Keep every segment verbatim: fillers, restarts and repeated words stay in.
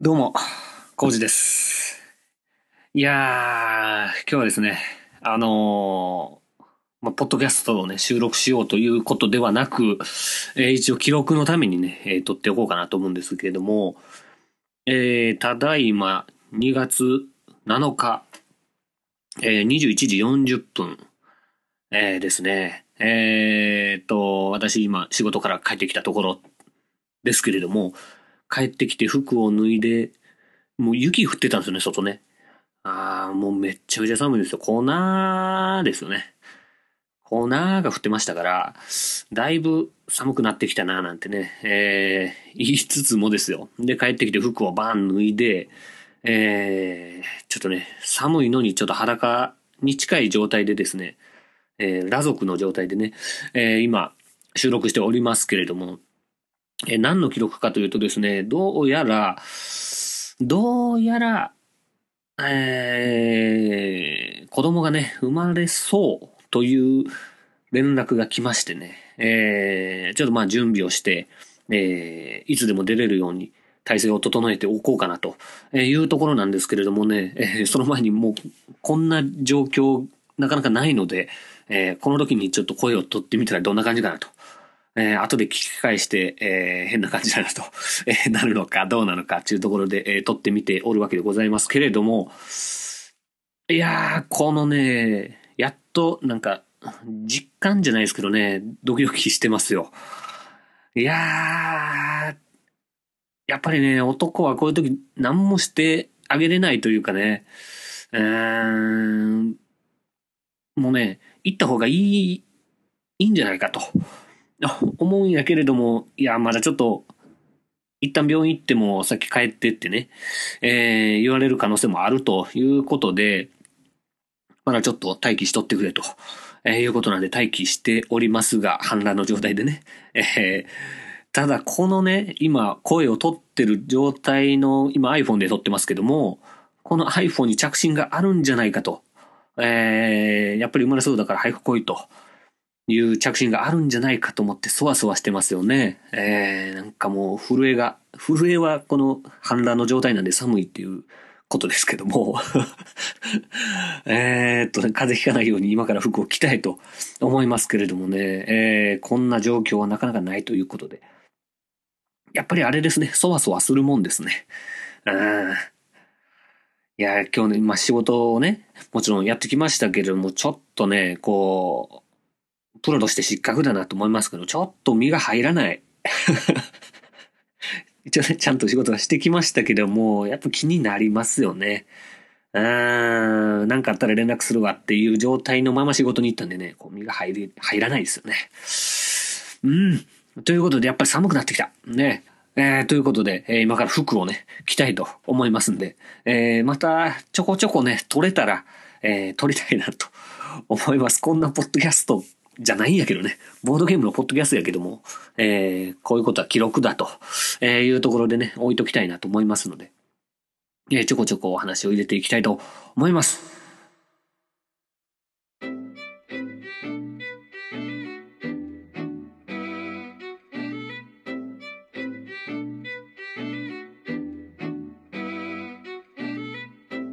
どうも、コウジです。いやー、今日はですね、あのーまあ、ポッドキャストをね、収録しようということではなく、えー、一応記録のためにね、えー、撮っておこうかなと思うんですけれども、えー、ただいまにがつなのか、えー、にじゅういちじよんじゅっぷん、えー、ですね、えーっと、私今仕事から帰ってきたところですけれども、帰ってきて服を脱いで、もう雪降ってたんですよね、外ね。ああ、もうめっちゃめちゃ寒いですよ。粉ですよね。粉が降ってましたから、だいぶ寒くなってきたな、なんてね、えー、言いつつもですよ。で、帰ってきて服をバン脱いで、えー、ちょっとね、寒いのにちょっと裸に近い状態でですね、えー、裸族の状態でね、えー、今、収録しておりますけれども、え、何の記録かというとですね、どうやら、どうやら、えー、子供がね、生まれそうという連絡が来ましてね、えー、ちょっとまあ準備をして、えー、いつでも出れるように体制を整えておこうかなというところなんですけれどもね、えー、その前にもうこんな状況なかなかないので、えー、この時にちょっと声を取ってみたらどんな感じかなと。えー、後で聞き返して、えー、変な感じだなと、えー、なるのかどうなのかというところで、えー、撮ってみておるわけでございますけれども、いやー、このね、やっとなんか実感じゃないですけどね、ドキドキしてますよ。いやー、やっぱりね、男はこういう時何もしてあげれないというかね、うーん、もうね、行った方がいい、いいんじゃないかと。思うんやけれども、いや、まだちょっと、一旦病院行っても、さっき帰ってってね、えー、言われる可能性もあるということで、まだちょっと待機しとってくれと、えー、いうことなんで待機しておりますが、氾濫の状態でね。えー、ただ、このね、今、声を取ってる状態の、今 iPhone で撮ってますけども、この iPhone に着信があるんじゃないかと、えー、やっぱり生まれそうだから早く来いと。いう着信があるんじゃないかと思ってそわそわしてますよね。えー、なんかもう震えが、震えはこの氾濫の状態なんで寒いっていうことですけども。えっと、風邪ひかないように今から服を着たいと思いますけれどもね、えー、こんな状況はなかなかないということで。やっぱりあれですね、そわそわするもんですね。うん。いや、今日ね、まあ、仕事をね、もちろんやってきましたけれども、ちょっとね、こう、プロとして失格だなと思いますけど、ちょっと身が入らない一応ね、ちゃんと仕事はしてきましたけども、やっぱ気になりますよね。うーん、なんかあったら連絡するわっていう状態のまま仕事に行ったんでね、こう身が入り入らないですよね。うん、ということで、やっぱり寒くなってきたね。えー、ということで、えー、今から服をね着たいと思いますんで、えー、またちょこちょこね撮れたら、えー、撮りたいなと思います。こんなポッドキャストじゃないんやけどね。ボードゲームのポッドキャストやけども、えー、こういうことは記録だというところでね、置いときたいなと思いますので、えー、ちょこちょこお話を入れていきたいと思います。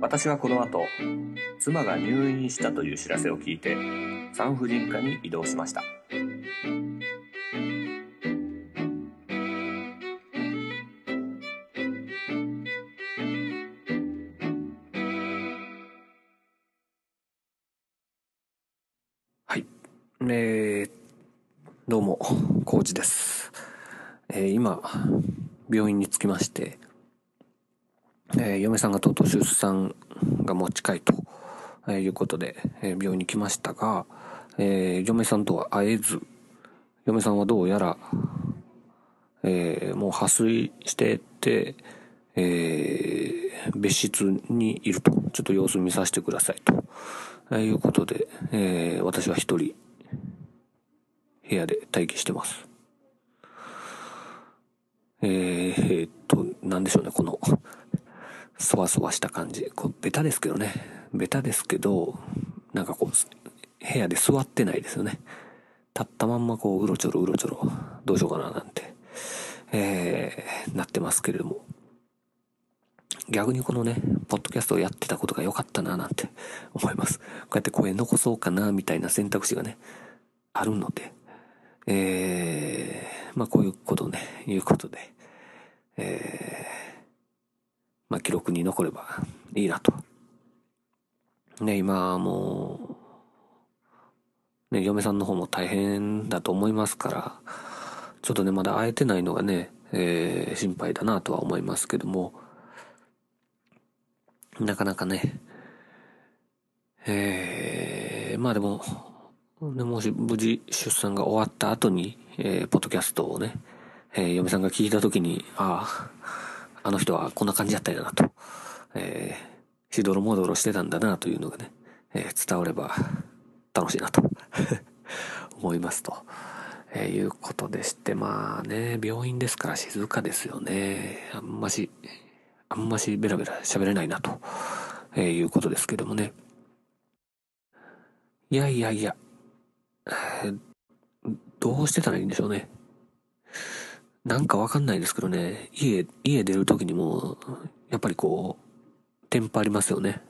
私はこの後、妻が入院したという知らせを聞いて、産婦人科に移動しました。はい、えー、どうも、コウジです。えー、今病院に着きまして、えー、嫁さんがとうとう出産がもう近いということで、えー、病院に来ましたが、えー、嫁さんとは会えず、嫁さんはどうやら、えー、もう破水してて、えー、別室にいると、ちょっと様子見させてくださいということで、えー、私は一人部屋で待機してます。えー、えー、っとなんでしょうね、このそわそわした感じ、こうベタですけどねベタですけどなんかこう部屋で座ってないですよね。立ったまんまこううろちょろうろちょろどうしようかななんて、えー、なってますけれども、逆にこのねポッドキャストをやってたことが良かったななんて思います。こうやって声残そうかなみたいな選択肢がねあるので、えー、まあこういうことをねいうことで、えー、まあ記録に残ればいいなとね。今もうね嫁さんの方も大変だと思いますから、ちょっとねまだ会えてないのがね、えー、心配だなとは思いますけども、なかなかね、えー、まあでも、もし無事出産が終わった後に、えー、ポッドキャストをね、えー、嫁さんが聞いた時に、ああ、あの人はこんな感じだったんだなと、えー、しどろもどろしてたんだなというのがね、えー、伝われば楽しいなと思いますと、えー、いうことでして、まあね、病院ですから静かですよね。あんまし、あんましベラベラ喋れないなと、えー、いうことですけどもね。いやいやいや、えー、どうしてたらいいんでしょうね。なんかわかんないですけどね、家家出るときにもやっぱりこうテンパりますよね。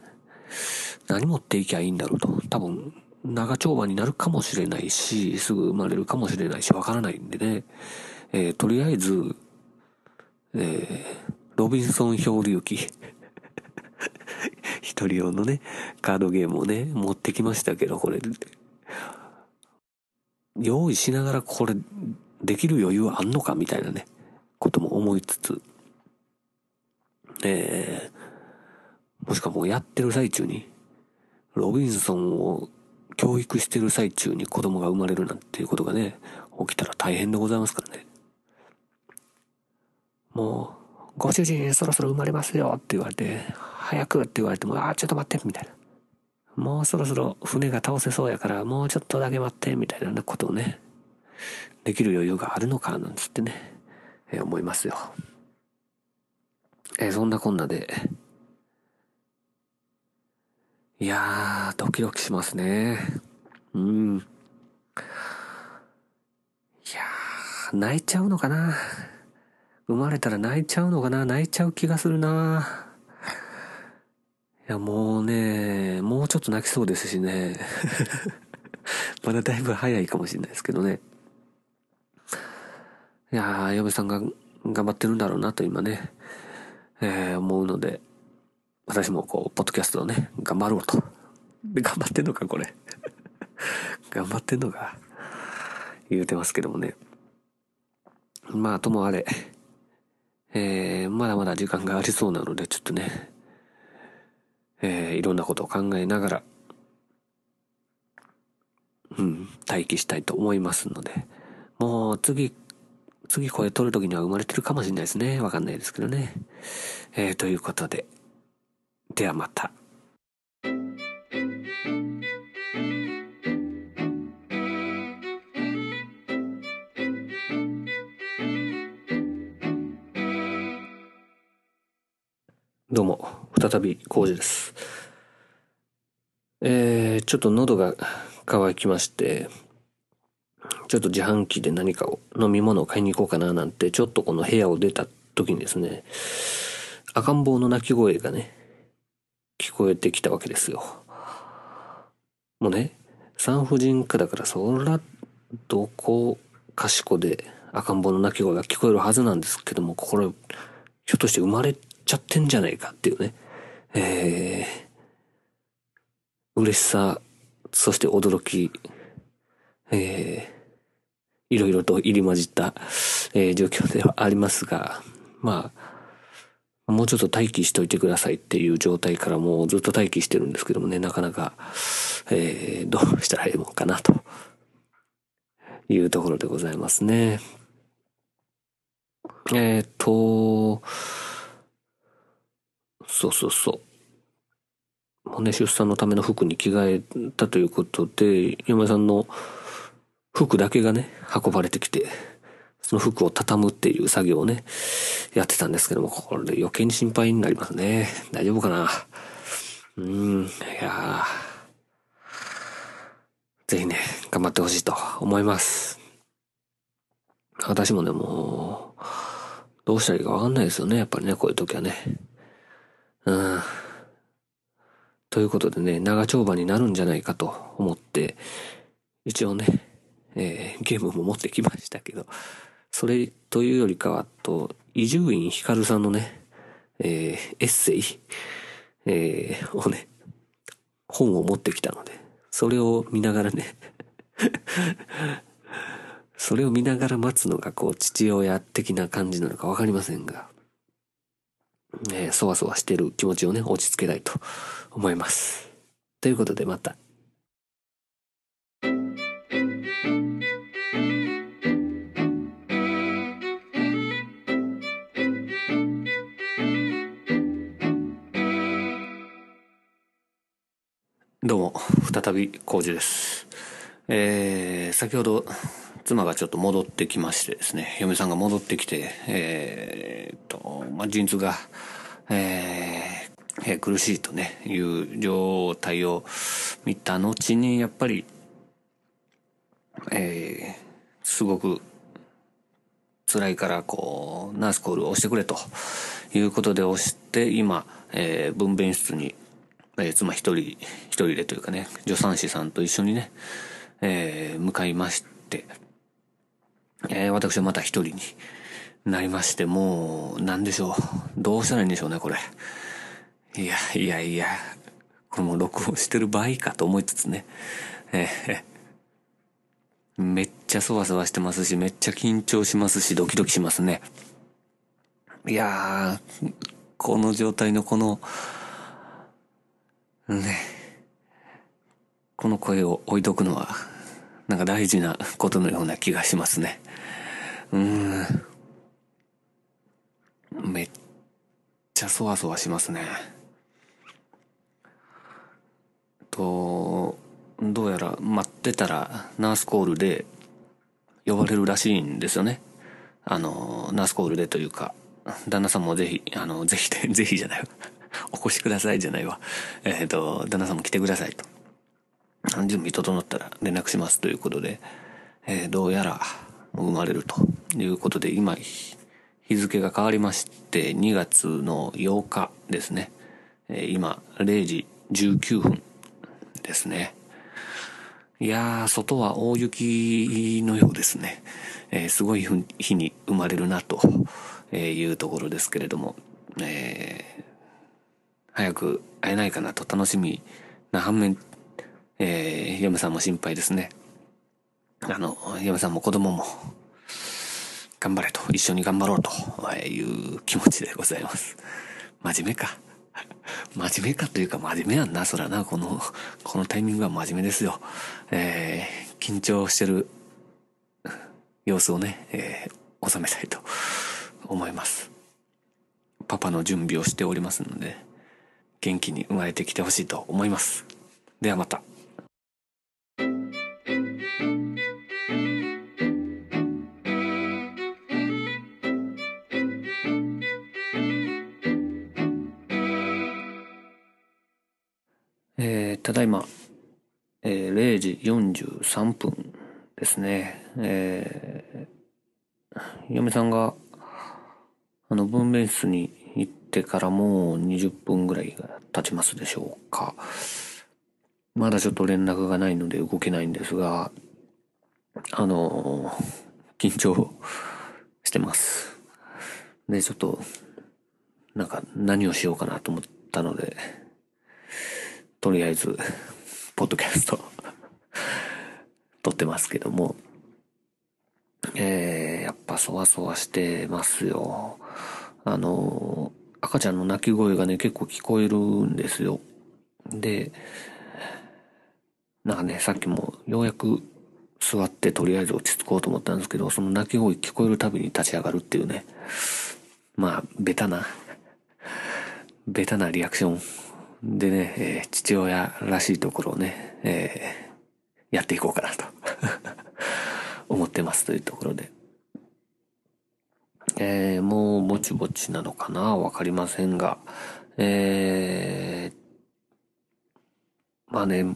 何持っていきゃいいんだろうと。多分長丁場になるかもしれないし、すぐ生まれるかもしれないし、わからないんでね、えー、とりあえず、えーロビンソン漂流記一人用のねカードゲームをね持ってきましたけど、これ用意しながらこれできる余裕はあんのかみたいなねことも思いつつ、えー、もしかもうやってる最中にロビンソンを教育してる最中に子供が生まれるなんていうことがね起きたら大変でございますからね。もうご主人そろそろ生まれますよって言われて、早くって言われても、あーちょっと待ってみたいな、もうそろそろ船が倒せそうやからもうちょっとだけ待ってみたいなことをねできる余裕があるのかなんつってね、えー、思いますよ。えー、そんなこんなで、いやードキドキしますね。うんいやー泣いちゃうのかな、生まれたら泣いちゃうのかな、泣いちゃう気がするな。いやもうね、もうちょっと泣きそうですしねまだだいぶ早いかもしれないですけどね。いやー嫁さんが頑張ってるんだろうなと今ね、えー、思うので、私もこうポッドキャストをね頑張ろうと。で頑張ってんのかこれ頑張ってんのか言うてますけどもね。まあともあれ、えー、まだまだ時間がありそうなので、ちょっとね、えー、いろんなことを考えながら、うん、待機したいと思いますので、もう次、次これ撮るときには生まれてるかもしれないですね。わかんないですけどね。えー、ということで、ではまた。どうも、再び浩二です。えー、ちょっと喉が渇きまして、ちょっと自販機で何かを飲み物を買いに行こうかななんて、ちょっとこの部屋を出た時にですね、赤ん坊の泣き声がね、聞こえてきたわけですよ。もうね、産婦人科だから、そらどこかしこで赤ん坊の泣き声が聞こえるはずなんですけども、これひょっとして生まれちゃってんじゃないかっていうね、えー、嬉しさ、そして驚き、えー、いろいろと入り混じった、えー、状況ではありますが、まあもうちょっと待機しといてくださいっていう状態からもうずっと待機してるんですけどもね、なかなか、えー、どうしたらいいもんかなというところでございますね。えっと、そうそうそう。もうね、出産のための服に着替えたということで、嫁さんの服だけがね、運ばれてきて、その服を畳むっていう作業をね、やってたんですけども、これ余計に心配になりますね。大丈夫かな？うーん、いやー、ぜひね、頑張ってほしいと思います。私もね、もう、どうしたらいいかわかんないですよね。やっぱりね、こういう時はね。うん。ということでね、長丁場になるんじゃないかと思って、一応ね、えー、ゲームも持ってきましたけど、それというよりかは、と、伊集院光さんのね、えー、エッセイ、えー、をね、本を持ってきたので、それを見ながらね、それを見ながら待つのが、こう、父親的な感じなのかわかりませんが、えー、そわそわしてる気持ちをね、落ち着けたいと思います。ということで、また。どうも、再び浩二です、えー、先ほど妻がちょっと戻ってきましてですね、嫁さんが戻ってきて、えーっとまあ、陣痛が、えーえー、苦しいとねいう状態を見た後にやっぱり、えー、すごく辛いからこうナースコールを押してくれということで押して今、えー、分娩室にえー、妻一人一人でというかね、助産師さんと一緒にね、えー、向かいまして、えー、私はまた一人になりまして、もう何でしょう、どうしたらいいんでしょうねこれ。いやいやいや、これもう録音してる場合かと思いつつね、えー、めっちゃそわそわしてますし、めっちゃ緊張しますし、ドキドキしますね。いやー、この状態のこのね、この声を置いとくのはなんか大事なことのような気がしますね。うーん、めっちゃそわそわしますね。と、どうやら待ってたらナースコールで呼ばれるらしいんですよね。あのナースコールでというか、旦那さんもぜひあのぜひぜひじゃないわ。お越しくださいじゃないわ。えっと、旦那さんも来てくださいと。準備整ったら連絡しますということで、えー、どうやら生まれるということで、今、日付が変わりまして、にがつのようかですね。えー、今、れいじじゅうきゅうふんですね。いやー、外は大雪のようですね。えー、すごい日に生まれるなというところですけれども、えー早く会えないかなと楽しみな反面、えー、嫁さんも心配ですね。あの、嫁さんも子供も頑張れと、一緒に頑張ろうという気持ちでございます。真面目か。真面目かというか真面目やんな、そらな、この、このタイミングは真面目ですよ。えー、緊張してる様子をね、えー、収めたいと思います。パパの準備をしておりますので、元気に生まれてきてほしいと思います。ではまた。えー、ただいま、えー、れいじよんじゅうさんぷんですね。えー、嫁さんがあの分娩室に行ってからもうにじゅっぷんぐらいが経ちますでしょうか。まだちょっと連絡がないので動けないんですが、あの緊張してます。でちょっとなんか何をしようかなと思ったので、とりあえずポッドキャスト撮ってますけども、えー、やっぱそわそわしてますよ。あの赤ちゃんの泣き声がね、結構聞こえるんですよ。で、なんかね、さっきもようやく座ってとりあえず落ち着こうと思ったんですけど、その泣き声聞こえるたびに立ち上がるっていうね、まあ、ベタな、ベタなリアクションでね、えー、父親らしいところをね、えー、やっていこうかなと思ってますというところで。えー、もうぼちぼちなのかな、わかりませんが、えー、まあね、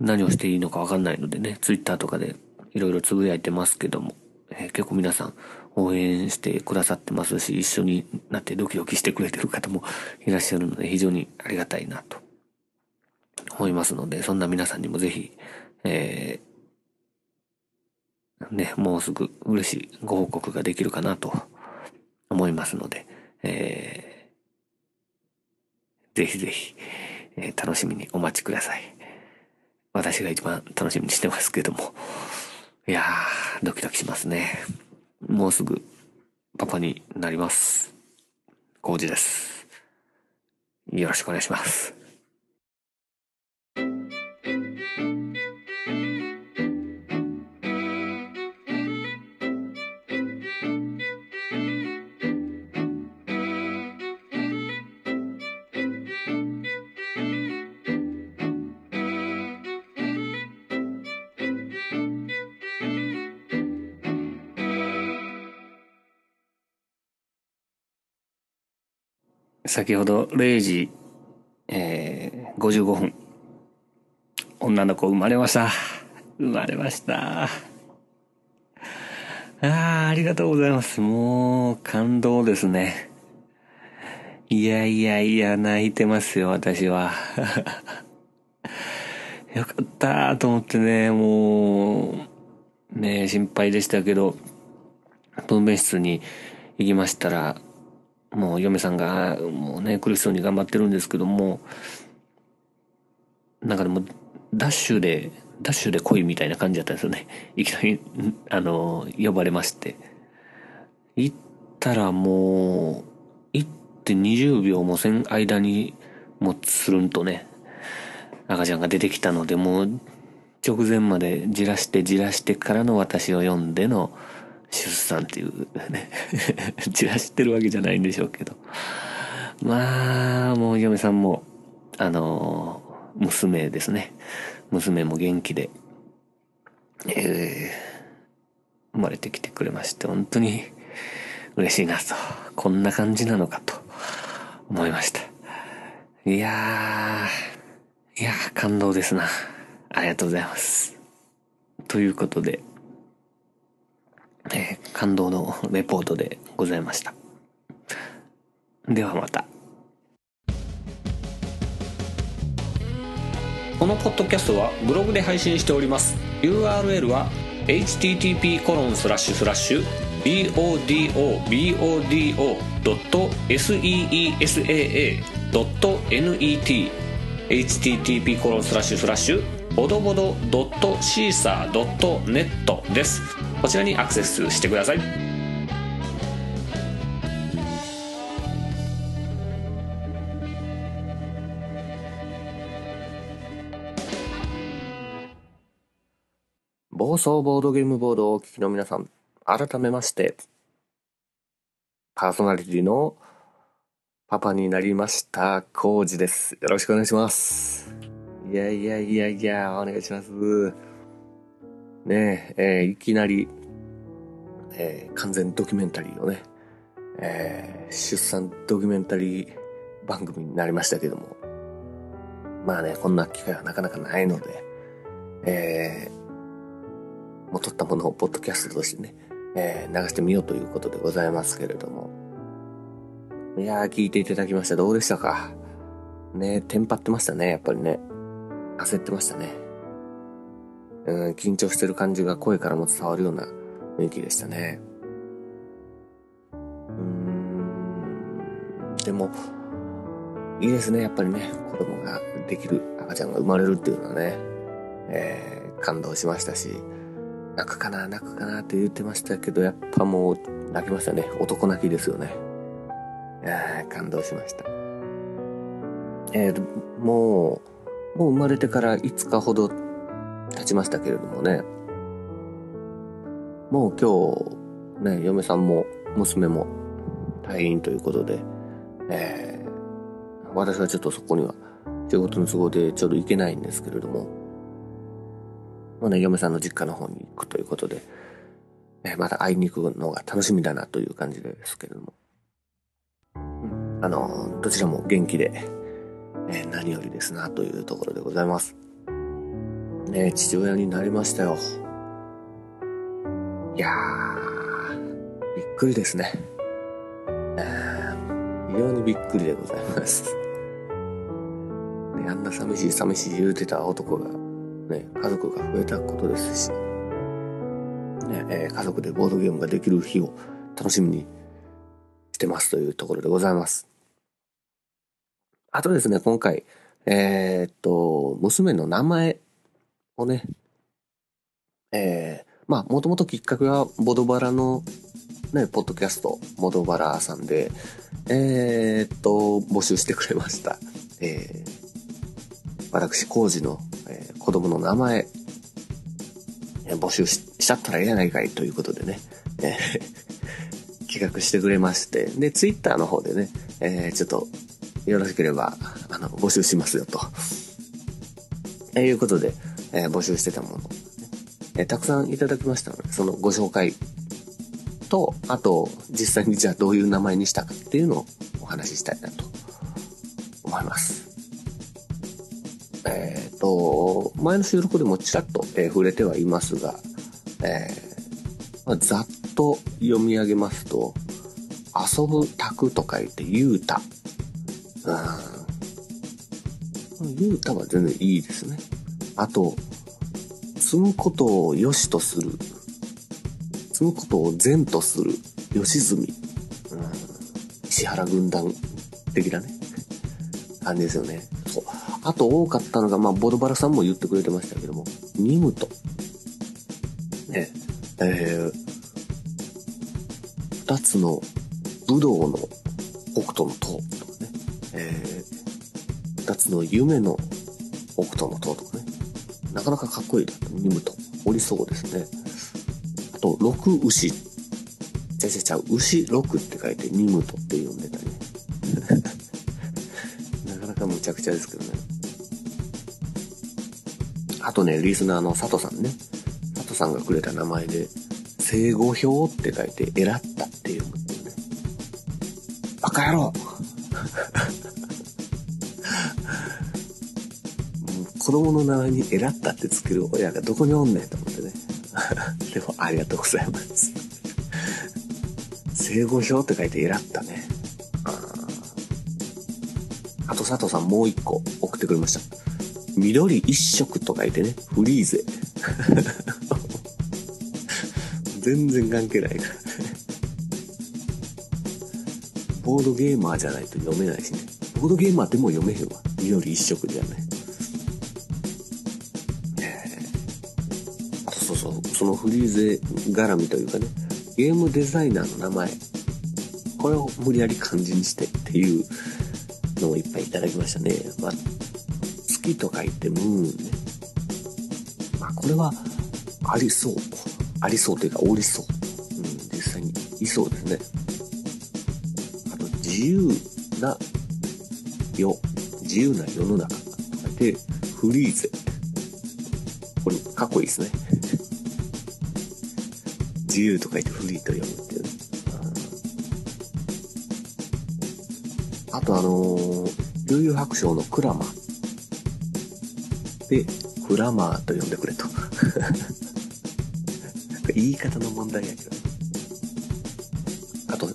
何をしていいのかわかんないのでね、ツイッターとかでいろいろつぶやいてますけども、えー、結構皆さん応援してくださってますし、一緒になってドキドキしてくれてる方もいらっしゃるので、非常にありがたいなと思いますので、そんな皆さんにもぜひ、えーね、もうすぐ嬉しいご報告ができるかなと思いますので、えー、ぜひぜひ、えー、楽しみにお待ちください。私が一番楽しみにしてますけども、いやー、ドキドキしますね。もうすぐパパになります。コウジです。よろしくお願いします。先ほどれいじ、えー、ごじゅうごふん、女の子生まれました。生まれました。ああ、ありがとうございます。もう感動ですね。いやいやいや、泣いてますよ、私は。よかったと思ってね、もう、ね、心配でしたけど、分娩室に行きましたら、もう嫁さんがもうね、苦しそうに頑張ってるんですけども、なんかでもダッシュでダッシュで来いみたいな感じだったんですよね。いきなりあの呼ばれまして、行ったらもう行ってにじゅうびょうもせん間にもうつるんとね、赤ちゃんが出てきたので、もう直前までじらしてじらしてからの私を呼んでの出産っていうね、散らしてるわけじゃないんでしょうけど。まあ、もう嫁さんも、あの、娘ですね。娘も元気で、えー、生まれてきてくれまして、本当に嬉しいなと。こんな感じなのかと思いました。いやー、いやー、感動ですな。ありがとうございます。ということで、えー、感動のレポートでございました。ではまた。このポッドキャストはブログで配信しております。ユーアールエル は エイチティーティーピーコロンスラッシュスラッシュボードボードドットセーサードットネット エイチティーティーピーコロンスラッシュスラッシュボードボードドットシーエスエーアールドットネット です。こちらにアクセスしてください。暴走ボードゲームボードをお聞きの皆さん、改めましてパーソナリティのパパになりましたコウジです。よろしくお願いします。いやいやいやいや、お願いします。ねえ、えー、いきなり、えー、完全ドキュメンタリーのね、えー、出産ドキュメンタリー番組になりましたけども、まあね、こんな機会はなかなかないので、えー、もう撮ったものをポッドキャストとしてね、えー、流してみようということでございますけれども、いやー、聞いていただきました。どうでしたかね。テンパってましたね、やっぱりね。焦ってましたね。うん、緊張してる感じが声からも伝わるような雰囲気でしたね。うーん、でもいいですね、やっぱりね、子供ができる、赤ちゃんが生まれるっていうのはね、えー、感動しましたし、泣くかな泣くかなって言ってましたけど、やっぱもう泣きましたね。男泣きですよね。感動しました。えー、もう、もう生まれてからいつかほど経ちましたけれどもね、もう今日ね、嫁さんも娘も退院ということで、えー、私はちょっとそこには仕事の都合でちょうど行けないんですけれども、もうね、嫁さんの実家の方に行くということで、えー、また会いに行くのが楽しみだなという感じですけれども、あのどちらも元気で、えー、何よりですなというところでございます。ね、父親になりましたよ。いやー、びっくりですね。非常にびっくりでございます。ね、あんな寂しい寂しい言うてた男が、ね、家族が増えたことですし、ねえー、家族でボードゲームができる日を楽しみにしてますというところでございます。あとですね、今回、えー、っと、娘の名前をね、えー、まあ、もともときっかけは、ボドバラの、ね、ポッドキャスト、ボドバラさんで、えー、っと、募集してくれました。えー、私、コウジの、えー、子供の名前、えー、募集 し, しちゃったらええやないかいということでね、えー、企画してくれまして、で、ツイッターの方でね、えー、ちょっと、よろしければあの募集しますよということで、えー、募集してたもの、えー、たくさんいただきましたので、そのご紹介と、あと実際にじゃあどういう名前にしたかっていうのをお話ししたいなと思います。えっと前の収録でもちらっと、えー、触れてはいますが、えーまあ、ざっと読み上げますと、遊ぶ卓と書いてゆうた、ゆうたは全然いいですね。あと、積むことを良しとする、積むことを善とする吉住、石原軍団的なね感じですよね。そう、あと多かったのが、まあ、ボドバラさんも言ってくれてましたけども、ニムトね、えー、ふたつの武道の北斗の塔、二つの夢の北斗の塔とかね、なかなかかっこいいだと、ニムトおりそうですね。あと六牛、じゃじゃじゃ牛六って書いてニムトって呼んでたねなかなかむちゃくちゃですけどね。あとね、リスナーの佐藤さんね、佐藤さんがくれた名前で正語表って書いてエラッタって読むっていうね、バカ野郎子供の名前にえらったってつける親がどこにおんねんと思ってねでもありがとうございます正語表って書いてえらったね。 あ, あと佐藤さんもう一個送ってくれました。緑一色と書いてねフリーゼ全然関係ないからボードゲーマーじゃないと読めないしね、ボードゲーマーでも読めへんわ、緑一色じゃない。そのフリーゼ絡みというかね、ゲームデザイナーの名前、これを無理やり漢字にしてっていうのをいっぱいいただきましたね。まあ、月と書いてムーンね、まあ、これはありそう、ありそうというかおりそう、うん、実際にいそうですね。あと自由な世、自由な世の中と書いてフリーゼ、これかっこいいですね自由と書いてフリーと読むっていうね。あとあのー、悠々白書のクラマでフラマーと呼んでくれと言い方の問題やけどね。あと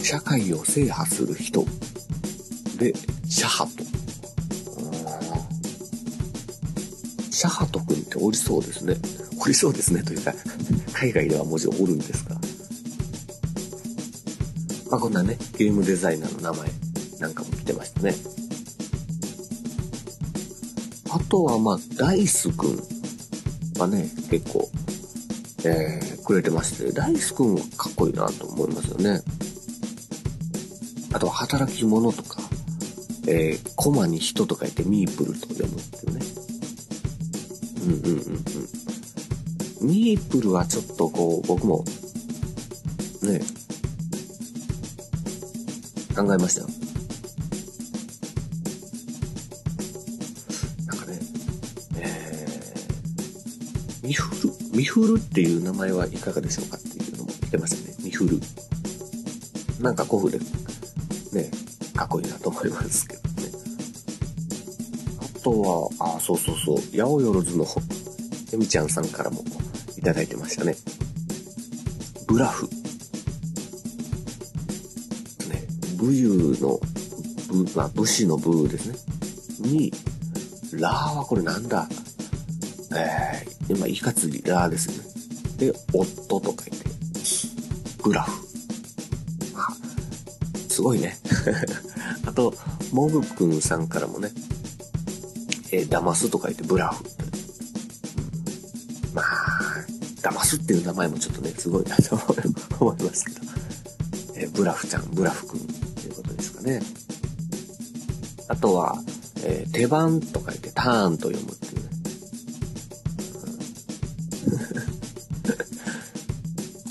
社会を制覇する人でシャハト、シャハト君っておりそうですね、おりそうですねというか海外では文字おるんですが、まあ、こんなねゲームデザイナーの名前なんかも来てましたね。あとはまあダイスくんはね結構、えー、くれてまして、ダイスくんはかっこいいなと思いますよね。あと働き者とか、えー、コマに人と書いてミープルと読むっていうね。うんうんうんうん。ミープルはちょっとこう僕もね考えましたよ。なんかね、えー、ミフルミフルっていう名前はいかがでしょうかっていうのも言ってましたね。ミフル。なんか古風でねかっこいいなと思いますけどね。あとは、あ、そうそうそう、八百万のえみちゃんさんからもいただいてましたね。ブラフ。ね、武勇の、ぶ、まあ、武士の武ですね。に、ラーはこれなんだ？えー、今、いかつりラーですよね。で、夫と書いて、ブラフ。すごいね。あとモブくんさんからもね、えー、騙すと書いてブラフ、うん、まあ騙すっていう名前もちょっとねすごいなと思いますけど、えー、ブラフちゃんブラフくんということですかね。あとは、えー、手番と書いてターンと読むっていうね、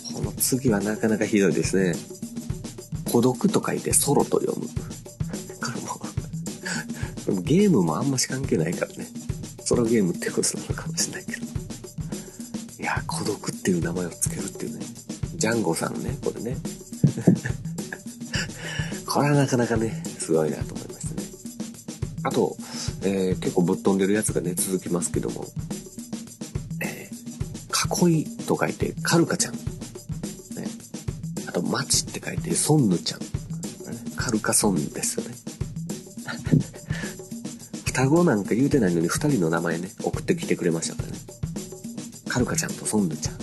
うん、この次はなかなかひどいですね。孤独と書いてソロと読む。これもゲームもあんまし関係ないからね。ソロゲームってことなのかもしれないけど。いや、孤独っていう名前をつけるっていうね。ジャンゴさんね、これね。これはなかなかね、すごいなと思いましたね。あと、えー、結構ぶっ飛んでるやつがね、続きますけども。えー、囲いと書いてカルカちゃん。町って書いてソンヌちゃん、カルカソンですよね。双子なんか言うてないのにふたりの名前ね送ってきてくれましたからね。カルカちゃんとソンヌちゃんね。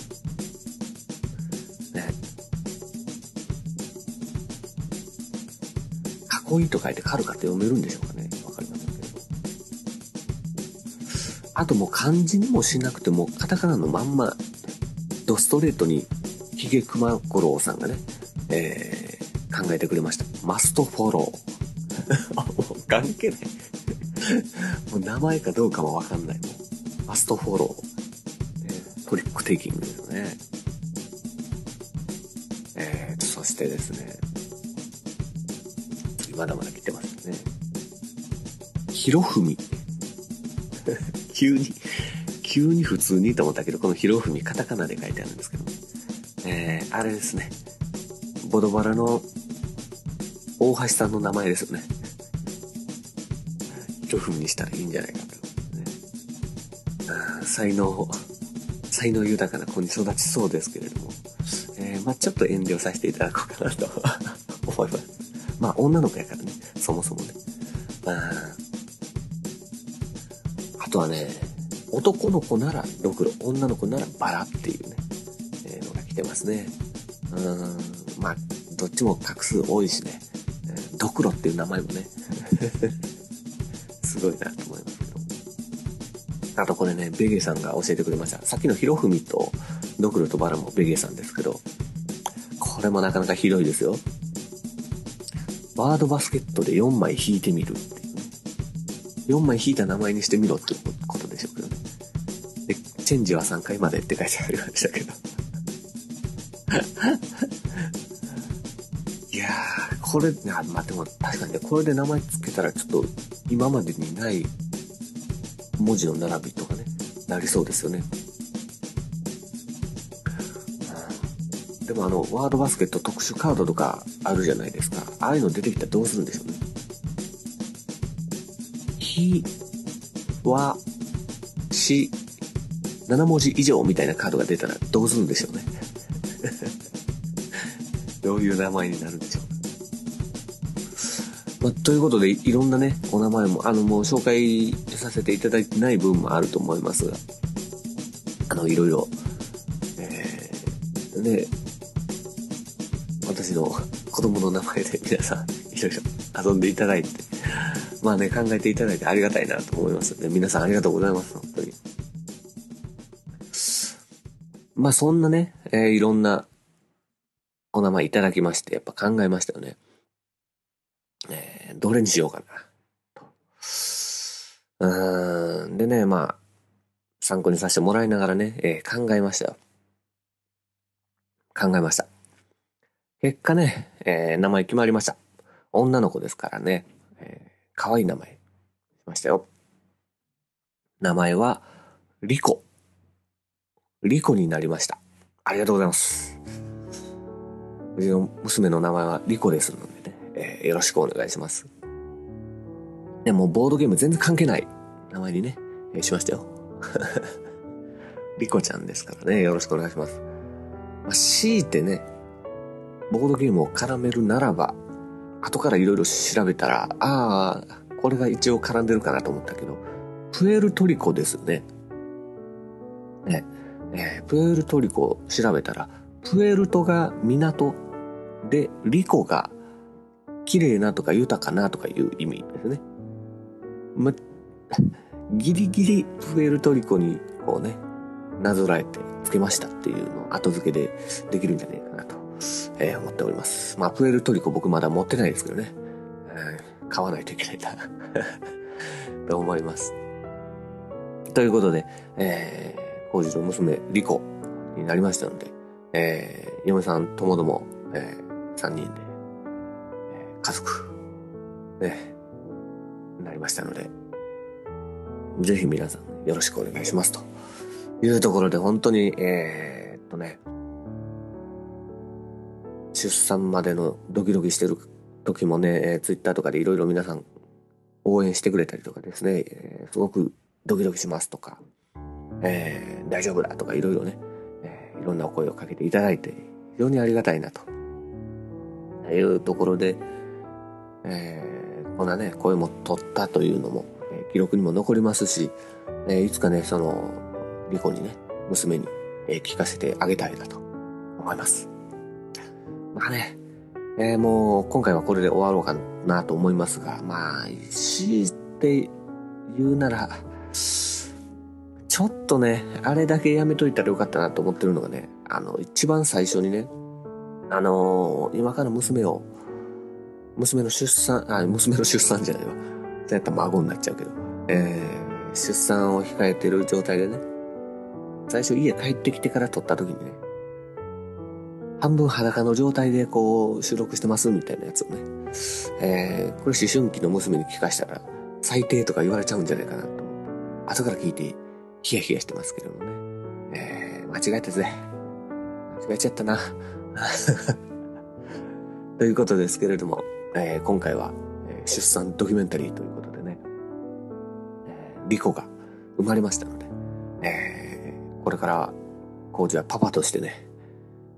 囲いと書いてカルカって読めるんでしょうかね、わかりませんけど。あともう漢字にもしなくてもカタカナのまんまドストレートにひげくまごろうさんがね、えー、考えてくれました。マストフォロー。もう関係ない。もう名前かどうかもわかんない。マストフォロー、えー。トリックテイキングですよね。えー、そしてですね、まだまだ来てますね。ひろふみ。急に、急に普通にと思ったけど、このひろふみ、カタカナで書いてあるんですけど、えー、あれですね。ボドバラの大橋さんの名前ですよね。ひろふみにしたらいいんじゃないかと、ね。あ、才能、才能豊かな子に育ちそうですけれども、えー、まあちょっと遠慮させていただこうかなと思います。まあ女の子やからね、そもそもね。まあ、あとはね、男の子ならドクロ、女の子ならバラっていうね。てますね。うーん、まあどっちも画数多いしね、ドクロっていう名前もねすごいなと思いますけど。あとこれね、ベゲさんが教えてくれました。さっきのひろふみとドクロとバラもベゲさんですけど、これもなかなかひどいですよ。ワードバスケットでよんまい引いてみるっていうね。よんまい引いた名前にしてみろってことでしょうけどね。でチェンジはさんかいまでって書いてありましたけどいやー、これ、あ、まあ、でも確かにね、これで名前つけたらちょっと今までにない文字の並びとかね、なりそうですよね。うん、でもあの、ワードバスケット特殊カードとかあるじゃないですか。ああいうの出てきたらどうするんでしょうね。ひ、わ、し、ななもじ以上みたいなカードが出たらどうするんでしょうね。どういう名前になるんでしょう、まあ、ということで い, いろんなねお名前もあのもう紹介させていただいてない分もあると思いますが、あのいろいろ、えー、で私の子供の名前で皆さんいろいろ遊んでいただいて、まあね、考えていただいてありがたいなと思いますので、皆さんありがとうございます、本当に。まあそんなね、えー、いろんなお名前いただきまして、やっぱ考えましたよね。どれにしようかなと。うーん。でね、まあ、参考にさせてもらいながらね、えー、考えましたよ。考えました。結果ね、えー、名前決まりました。女の子ですからね、えー、かわいい名前しましたよ。名前は、リコ。リコになりました。ありがとうございます。うちの娘の名前はリコですのでね、えー、よろしくお願いします。でもボードゲーム全然関係ない名前にね、えー、しましたよ。リコちゃんですからね、よろしくお願いします。まあ、強いてね、ボードゲームを絡めるならば、後からいろいろ調べたら、ああ、これが一応絡んでるかなと思ったけど、プエルトリコですね。ね、えー、プエルトリコを調べたら、プエルトが港で、リコが綺麗なとか豊かなとかいう意味ですね。ま、ギリギリプエルトリコにこうね、なぞらえてつけましたっていうのを後付けでできるんじゃないかなと、えー、思っております。まあ、プエルトリコ僕まだ持ってないですけどね。うん、買わないといけないな。と思います。ということで、えー、浩二の娘、リコになりましたので、えー、嫁さんともども、えー、さんにんで、えー、家族、ね、なりましたので、ぜひ皆さんよろしくお願いしますというところで、本当に、えー、っとね、出産までのドキドキしてる時もね、えー、ツイッターとかでいろいろ皆さん応援してくれたりとかですね、えー、すごくドキドキしますとか、えー、大丈夫だとかいろいろね、えー、いろんなお声をかけていただいて、非常にありがたいなというところで、えー、こんなね、声も取ったというのも、えー、記録にも残りますし、えー、いつかね、その、リコにね、娘に、えー、聞かせてあげたいなと思います。まあね、えー、もう今回はこれで終わろうかなと思いますが、まあ、強いて言うなら、ちょっとね、あれだけやめといたらよかったなと思ってるのがね、あの、一番最初にね、あのー、今から娘を、娘の出産、あ、娘の出産じゃないわ。そうやったら孫になっちゃうけど、えー、出産を控えてる状態でね、最初家帰ってきてから撮った時にね、半分裸の状態でこう収録してますみたいなやつをね、えー、これ思春期の娘に聞かしたら、最低とか言われちゃうんじゃないかなと。後から聞いてヒヤヒヤしてますけどもね、えー、間違えたぜ、間違えちゃったなということですけれども、えー、今回は出産ドキュメンタリーということでね、リコが生まれましたので、えー、これから浩二はパパとしてね、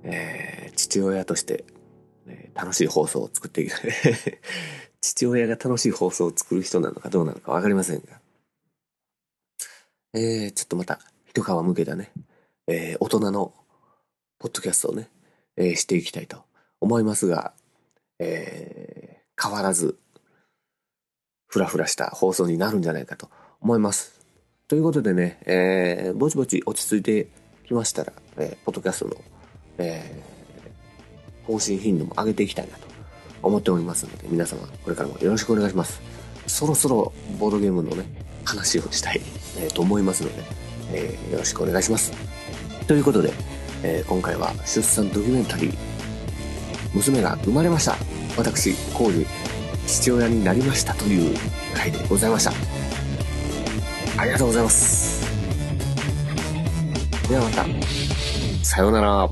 えー、父親として、ね、楽しい放送を作っていく父親が楽しい放送を作る人なのかどうなのかわかりませんが、えー、ちょっとまた一皮むけたね、えー、大人のポッドキャストをね、えー、していきたいと思いますが、えー、変わらずフラフラした放送になるんじゃないかと思います。ということでね、えー、ぼちぼち落ち着いてきましたら、えー、ポッドキャストの、えー、更新頻度も上げていきたいなと思っておりますので、皆様これからもよろしくお願いします。そろそろボードゲームのね、話をしたい、えー、と思いますので、えー、よろしくお願いします。ということで、えー、今回は出産ドキュメンタリー、娘が生まれました。私、浩二、父親になりましたという回でございました。ありがとうございます。ではまた、さようなら。